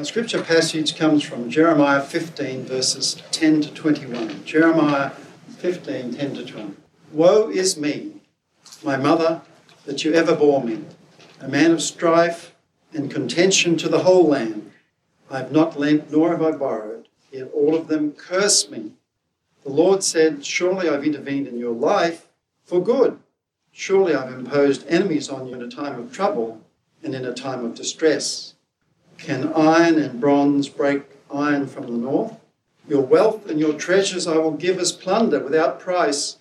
Our scripture passage comes from Jeremiah 15, verses 10 to 21. Jeremiah 15, 10 to 20. Woe is me, my mother, that you ever bore me, a man of strife and contention to the whole land. I have not lent, nor have I borrowed, yet all of them curse me. The Lord said, surely I've intervened in your life for good. Surely I've imposed enemies on you in a time of trouble and in a time of distress. Can iron and bronze break iron from the north? Your wealth and your treasures I will give as plunder without price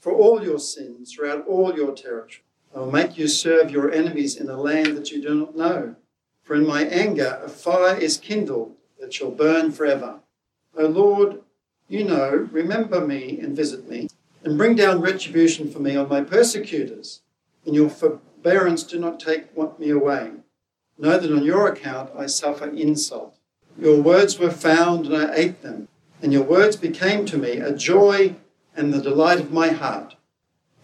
for all your sins throughout all your territory. I will make you serve your enemies in a land that you do not know. For in my anger a fire is kindled that shall burn forever. O Lord, you know, remember me and visit me, and bring down retribution for me on my persecutors, and your forbearance do not take me away. Know that on your account I suffer insult. Your words were found, and I ate them, and your words became to me a joy and the delight of my heart.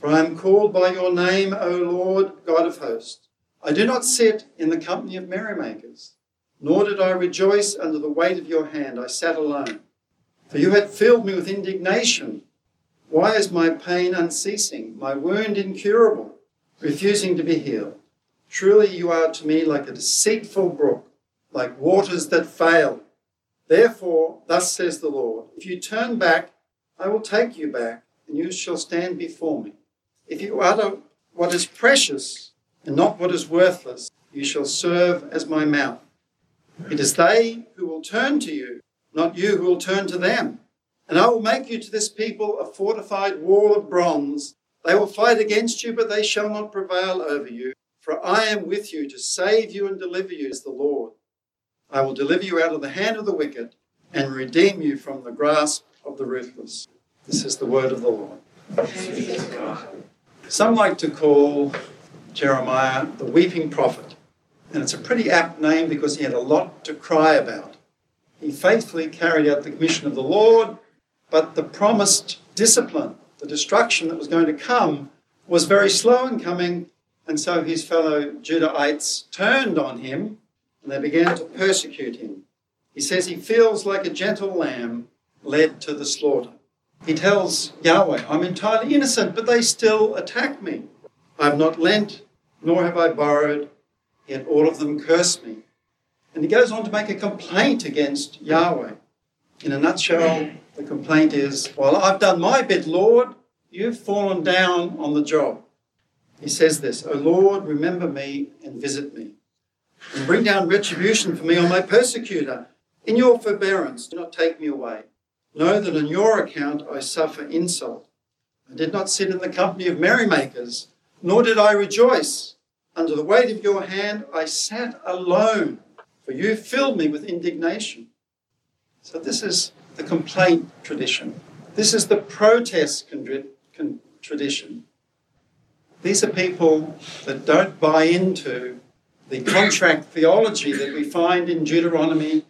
For I am called by your name, O Lord, God of hosts. I do not sit in the company of merrymakers, nor did I rejoice under the weight of your hand. I sat alone. For you had filled me with indignation. Why is my pain unceasing, my wound incurable, refusing to be healed? Truly you are to me like a deceitful brook, like waters that fail. Therefore, thus says the Lord, if you turn back, I will take you back, and you shall stand before me. If you utter what is precious and not what is worthless, you shall serve as my mouth. It is they who will turn to you, not you who will turn to them. And I will make you to this people a fortified wall of bronze. They will fight against you, but they shall not prevail over you. For I am with you to save you and deliver you, says the Lord. I will deliver you out of the hand of the wicked and redeem you from the grasp of the ruthless. This is the word of the Lord. Some like to call Jeremiah the weeping prophet. And it's a pretty apt name because he had a lot to cry about. He faithfully carried out the commission of the Lord, but the promised discipline, the destruction that was going to come, was very slow in coming, and so his fellow Judahites turned on him, and they began to persecute him. He says he feels like a gentle lamb led to the slaughter. He tells Yahweh, I'm entirely innocent, but they still attack me. I have not lent, nor have I borrowed, yet all of them curse me. And he goes on to make a complaint against Yahweh. In a nutshell, the complaint is, well, I've done my bit, Lord. You've fallen down on the job. He says this, O Lord, remember me and visit me, and bring down retribution for me on my persecutor. In your forbearance, do not take me away. Know that on your account I suffer insult. I did not sit in the company of merrymakers, nor did I rejoice. Under the weight of your hand I sat alone. For you filled me with indignation. So this is the complaint tradition. This is the protest tradition. These are people that don't buy into the contract theology that we find in Deuteronomy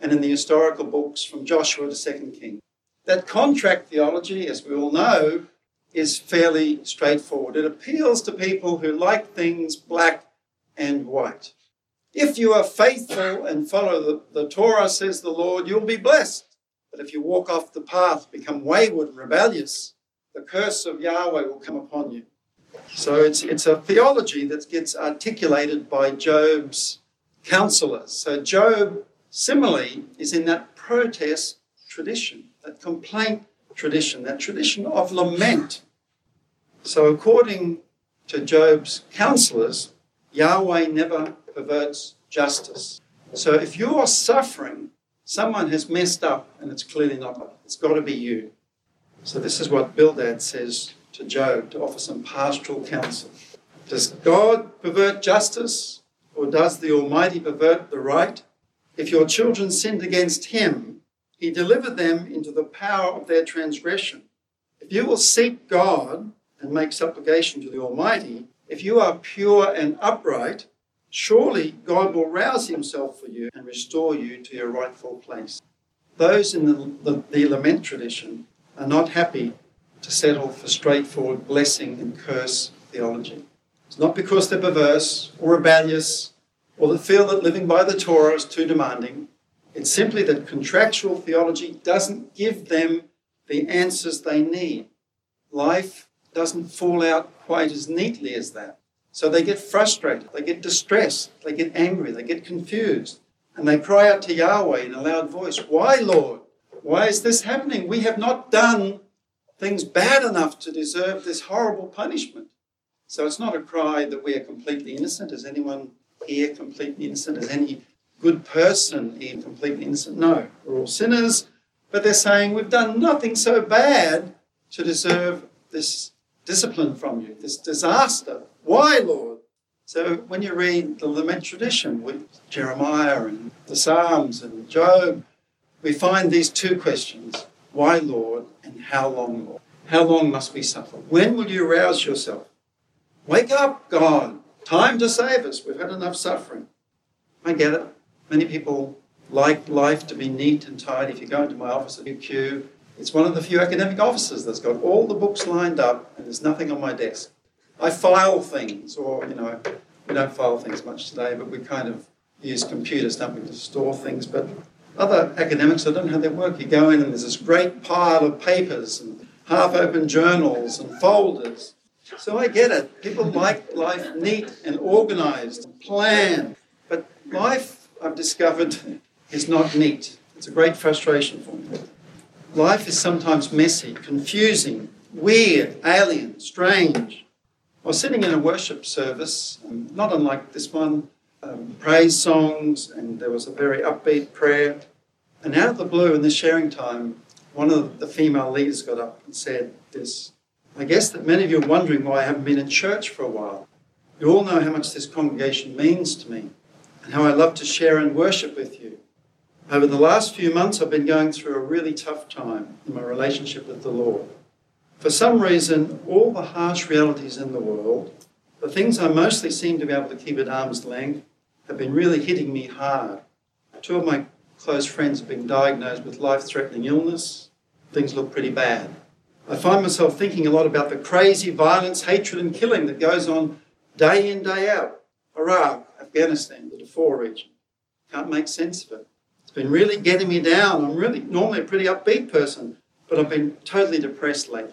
and in the historical books from Joshua to 2 Kings. That contract theology, as we all know, is fairly straightforward. It appeals to people who like things black and white. If you are faithful and follow the Torah, says the Lord, you'll be blessed. But if you walk off the path, become wayward and rebellious, the curse of Yahweh will come upon you. So it's a theology that gets articulated by Job's counselors. So Job, similarly, is in that protest tradition, that complaint tradition, that tradition of lament. So according to Job's counselors, Yahweh never perverts justice. So if you're suffering, someone has messed up, and it's clearly not. It's got to be you. So this is what Bildad says to Job to offer some pastoral counsel. Does God pervert justice, or does the Almighty pervert the right? If your children sinned against him, he delivered them into the power of their transgression. If you will seek God and make supplication to the Almighty, if you are pure and upright, surely God will rouse himself for you and restore you to your rightful place. Those in the lament tradition are not happy to settle for straightforward blessing and curse theology. It's not because they're perverse or rebellious or that feel that living by the Torah is too demanding. It's simply that contractual theology doesn't give them the answers they need. Life doesn't fall out quite as neatly as that. So they get frustrated, they get distressed, they get angry, they get confused, and they cry out to Yahweh in a loud voice, "Why, Lord? Why is this happening? We have not done things bad enough to deserve this horrible punishment." So it's not a cry that we are completely innocent. Is anyone here completely innocent? Is any good person here completely innocent? No, we're all sinners, but they're saying we've done nothing so bad to deserve this discipline from you, this disaster. Why, Lord? So when you read the lament tradition with Jeremiah and the Psalms and Job, we find these two questions: why, Lord, and how long, Lord? How long must we suffer? When will you rouse yourself? Wake up, God. Time to save us. We've had enough suffering. I get it. Many people like life to be neat and tidy. If you go into my office at UQ, it's one of the few academic offices that's got all the books lined up and there's nothing on my desk. I file things, or, we don't file things much today, but we kind of use computers, don't we, to store things. But other academics, I don't know how they work. You go in and there's this great pile of papers and half-open journals and folders. So I get it. People like life neat and organised and planned. But life, I've discovered, is not neat. It's a great frustration for me. Life is sometimes messy, confusing, weird, alien, strange. I was sitting in a worship service, not unlike this one, praise songs, and there was a very upbeat prayer. And out of the blue, in the sharing time, one of the female leaders got up and said this: "I guess that many of you are wondering why I haven't been in church for a while. You all know how much this congregation means to me and how I love to share and worship with you. Over the last few months, I've been going through a really tough time in my relationship with the Lord. For some reason, all the harsh realities in the world, the things I mostly seem to be able to keep at arm's length, have been really hitting me hard. Two of my close friends have been diagnosed with life-threatening illness. Things look pretty bad. I find myself thinking a lot about the crazy violence, hatred and killing that goes on day in, day out. Iraq, Afghanistan, the Darfur region. Can't make sense of it. It's been really getting me down. I'm really normally a pretty upbeat person, but I've been totally depressed lately.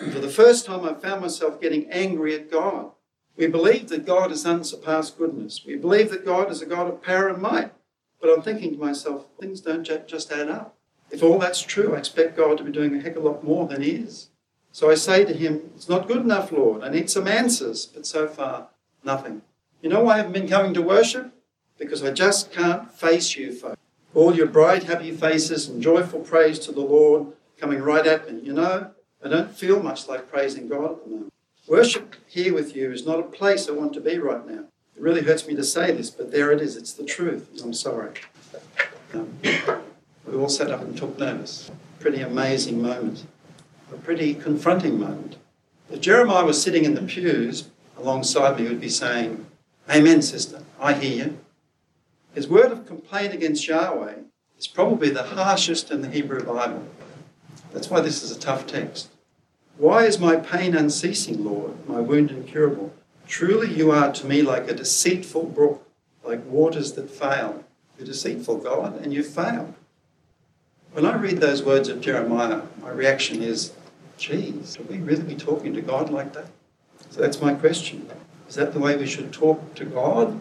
And for the first time, I found myself getting angry at God. We believe that God is unsurpassed goodness. We believe that God is a God of power and might. But I'm thinking to myself, things don't just add up. If all that's true, I expect God to be doing a heck of a lot more than he is. So I say to him, it's not good enough, Lord. I need some answers. But so far, nothing. You know why I haven't been coming to worship? Because I just can't face you folks. All your bright, happy faces and joyful praise to the Lord coming right at me. You know, I don't feel much like praising God at the moment. Worship here with you is not a place I want to be right now. It really hurts me to say this, but there it is. It's the truth. I'm sorry." We all sat up and took notice. Pretty amazing moment. A pretty confronting moment. If Jeremiah was sitting in the pews alongside me, he would be saying, "Amen, sister, I hear you." His word of complaint against Yahweh is probably the harshest in the Hebrew Bible. That's why this is a tough text. "Why is my pain unceasing, Lord, my wound incurable? Truly you are to me like a deceitful brook, like waters that fail." You're deceitful, God, and you fail. When I read those words of Jeremiah, my reaction is, geez, should we really be talking to God like that? So that's my question. Is that the way we should talk to God?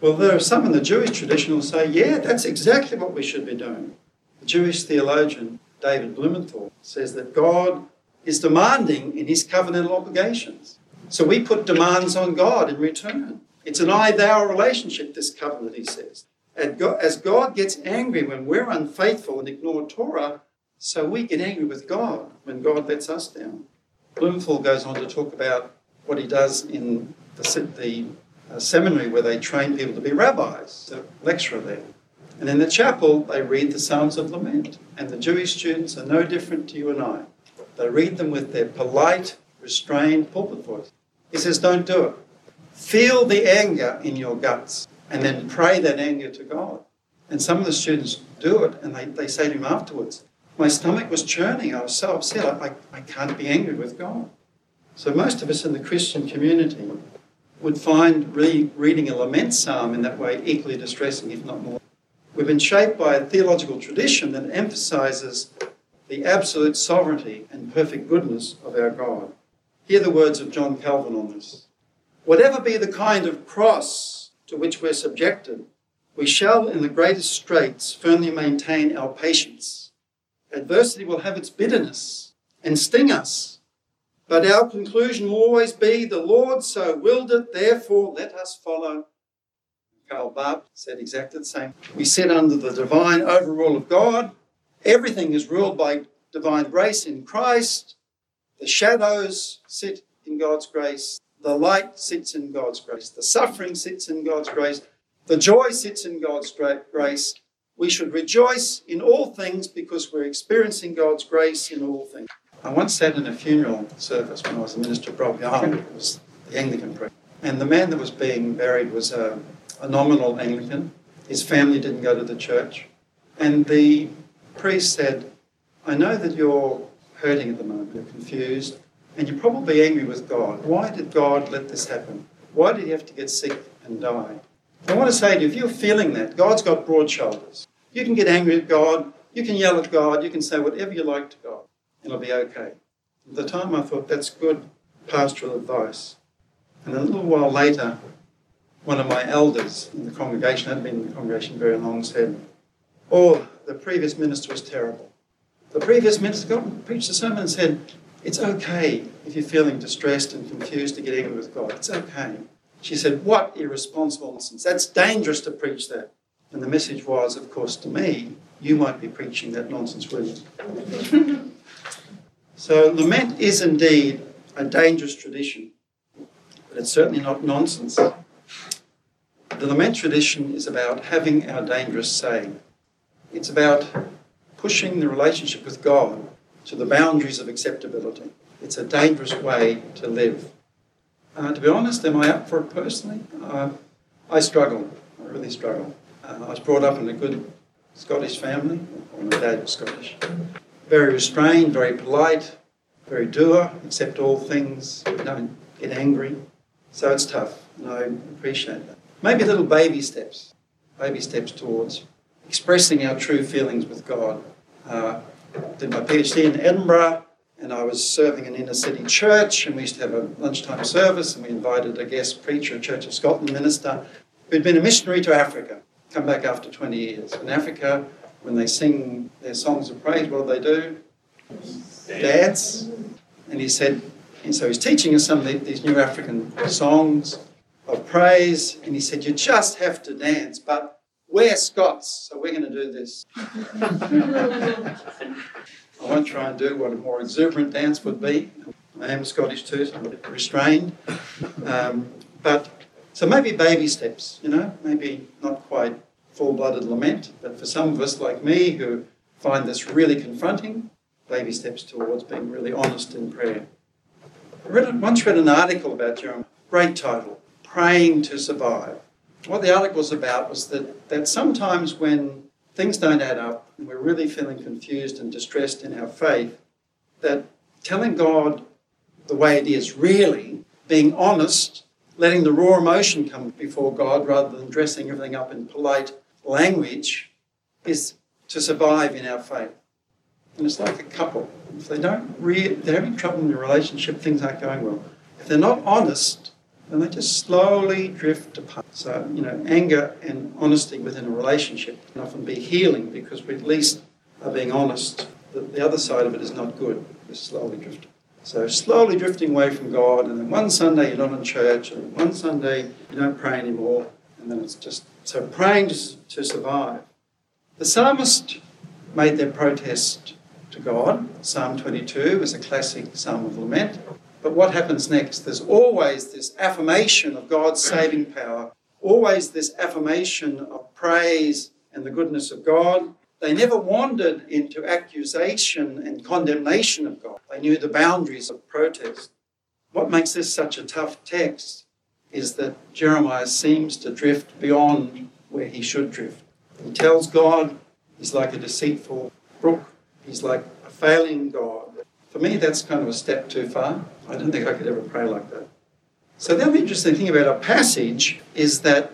Well, there are some in the Jewish tradition who say, yeah, that's exactly what we should be doing. The Jewish theologian David Blumenthal says that God is demanding in his covenantal obligations. So we put demands on God in return. It's an I-thou relationship, this covenant, he says. As God gets angry when we're unfaithful and ignore Torah, so we get angry with God when God lets us down. Blumenthal goes on to talk about what he does in the seminary where they train people to be rabbis, the lecturer there. And in the chapel, they read the Psalms of Lament. And the Jewish students are no different to you and I. They read them with their polite, restrained pulpit voice. He says, don't do it. Feel the anger in your guts and then pray that anger to God. And some of the students do it, and they say to him afterwards, my stomach was churning, I was so upset, I can't be angry with God. So most of us in the Christian community, would find reading a lament psalm in that way equally distressing, if not more. We've been shaped by a theological tradition that emphasises the absolute sovereignty and perfect goodness of our God. Hear the words of John Calvin on this. Whatever be the kind of cross to which we're subjected, we shall in the greatest straits firmly maintain our patience. Adversity will have its bitterness and sting us, but our conclusion will always be, the Lord so willed it, therefore let us follow. Karl Barth said exactly the same. We sit under the divine overrule of God. Everything is ruled by divine grace in Christ. The shadows sit in God's grace. The light sits in God's grace. The suffering sits in God's grace. The joy sits in God's grace. We should rejoice in all things because we're experiencing God's grace in all things. I once sat in a funeral service when I was a minister of Brophy Arnold. It was the Anglican priest. And the man that was being buried was a nominal Anglican. His family didn't go to the church. And the priest said, I know that you're hurting at the moment, you're confused, and you're probably angry with God. Why did God let this happen? Why did he have to get sick and die? I want to say to you, if you're feeling that, God's got broad shoulders. You can get angry at God, you can yell at God, you can say whatever you like to God, and it'll be okay. At the time I thought, that's good pastoral advice. And a little while later, one of my elders in the congregation, hadn't been in the congregation very long, said, oh, the previous minister was terrible. The previous minister got and preached a sermon and said, it's okay if you're feeling distressed and confused to get angry with God. It's okay. She said, what irresponsible nonsense. That's dangerous to preach that. And the message was, of course, to me, you might be preaching that nonsense, wouldn't you? So lament is indeed a dangerous tradition, but it's certainly not nonsense. The lament tradition is about having our dangerous saying. It's about pushing the relationship with God to the boundaries of acceptability. It's a dangerous way to live. To be honest, am I up for it personally? I struggle. I really struggle. I was brought up in a good Scottish family. My dad was Scottish. Very restrained, very polite, very doer, accept all things, don't get angry. So it's tough, and I appreciate that. Maybe little baby steps towards expressing our true feelings with God. Did my PhD in Edinburgh, and I was serving an inner city church, and we used to have a lunchtime service, and we invited a guest preacher, a Church of Scotland minister, who'd been a missionary to Africa, come back after 20 years. In Africa, when they sing their songs of praise, what do? Dance. And he said, and so he's teaching us some of these new African songs of praise, and he said, you just have to dance, but we're Scots, so we're going to do this. I won't try and do what a more exuberant dance would be. I am Scottish too, so I'm a bit restrained. So maybe baby steps, you know, maybe not quite full-blooded lament, but for some of us like me who find this really confronting, baby steps towards being really honest in prayer. I once read an article about Jerome, great title, Praying to Survive. What the article was about was that sometimes when things don't add up and we're really feeling confused and distressed in our faith, that telling God the way it is, really being honest, letting the raw emotion come before God rather than dressing everything up in polite language, is to survive in our faith. And it's like a couple. If they're having trouble in their relationship, things aren't going well. If they're not honest, and they just slowly drift apart. So, you know, anger and honesty within a relationship can often be healing because we at least are being honest. The other side of it is not good. We're slowly drifting. So slowly drifting away from God, and then one Sunday you're not in church, and one Sunday you don't pray anymore, and then it's just... So praying to survive. The psalmist made their protest to God. Psalm 22 is a classic psalm of lament. But what happens next? There's always this affirmation of God's saving power, always this affirmation of praise and the goodness of God. They never wandered into accusation and condemnation of God. They knew the boundaries of protest. What makes this such a tough text is that Jeremiah seems to drift beyond where he should drift. He tells God he's like a deceitful brook. He's like a failing God. For me, that's kind of a step too far. I don't think I could ever pray like that. So the other interesting thing about our passage is that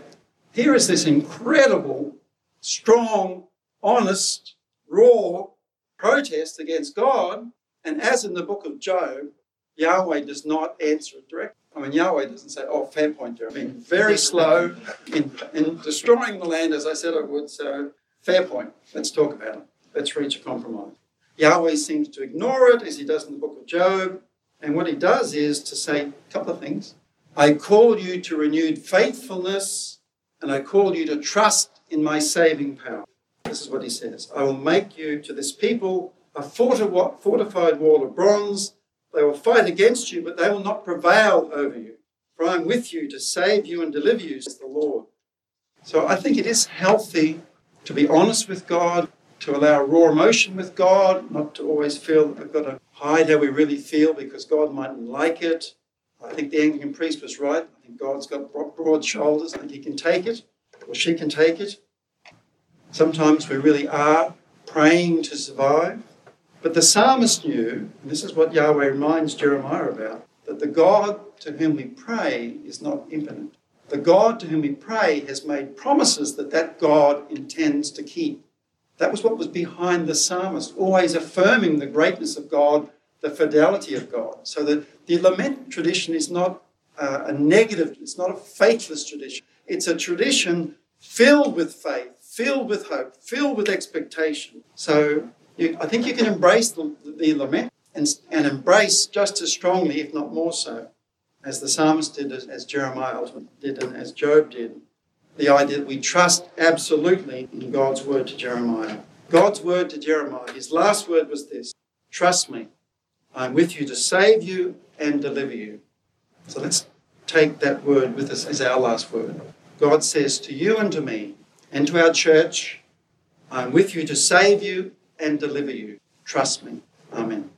here is this incredible, strong, honest, raw protest against God. And as in the book of Job, Yahweh does not answer it directly. I mean, Yahweh doesn't say, oh, fan point, Job. I mean, very slow in destroying the land, as I said I would. So, fair point. Let's talk about it. Let's reach a compromise. Yahweh seems to ignore it, as he does in the book of Job. And what he does is to say a couple of things. I call you to renewed faithfulness, and I call you to trust in my saving power. This is what he says. I will make you to this people a fortified wall of bronze. They will fight against you, but they will not prevail over you. For I am with you to save you and deliver you, says the Lord. So I think it is healthy to be honest with God, to allow raw emotion with God, not to always feel that we've got to hide how we really feel because God mightn't like it. I think the Anglican priest was right. I think God's got broad shoulders. I think he can take it, or she can take it. Sometimes we really are praying to survive. But the psalmist knew, and this is what Yahweh reminds Jeremiah about, that the God to whom we pray is not impotent. The God to whom we pray has made promises that God intends to keep. That was what was behind the psalmist, always affirming the greatness of God, the fidelity of God. So that the lament tradition is not a negative, it's not a faithless tradition. It's a tradition filled with faith, filled with hope, filled with expectation. So I think you can embrace the lament and embrace just as strongly, if not more so, as the psalmist did, as Jeremiah did, and as Job did, the idea that we trust absolutely in God's word to Jeremiah. God's word to Jeremiah, his last word was this: trust me, I'm with you to save you and deliver you. So let's take that word with us as our last word. God says to you and to me and to our church, I'm with you to save you and deliver you. Trust me. Amen.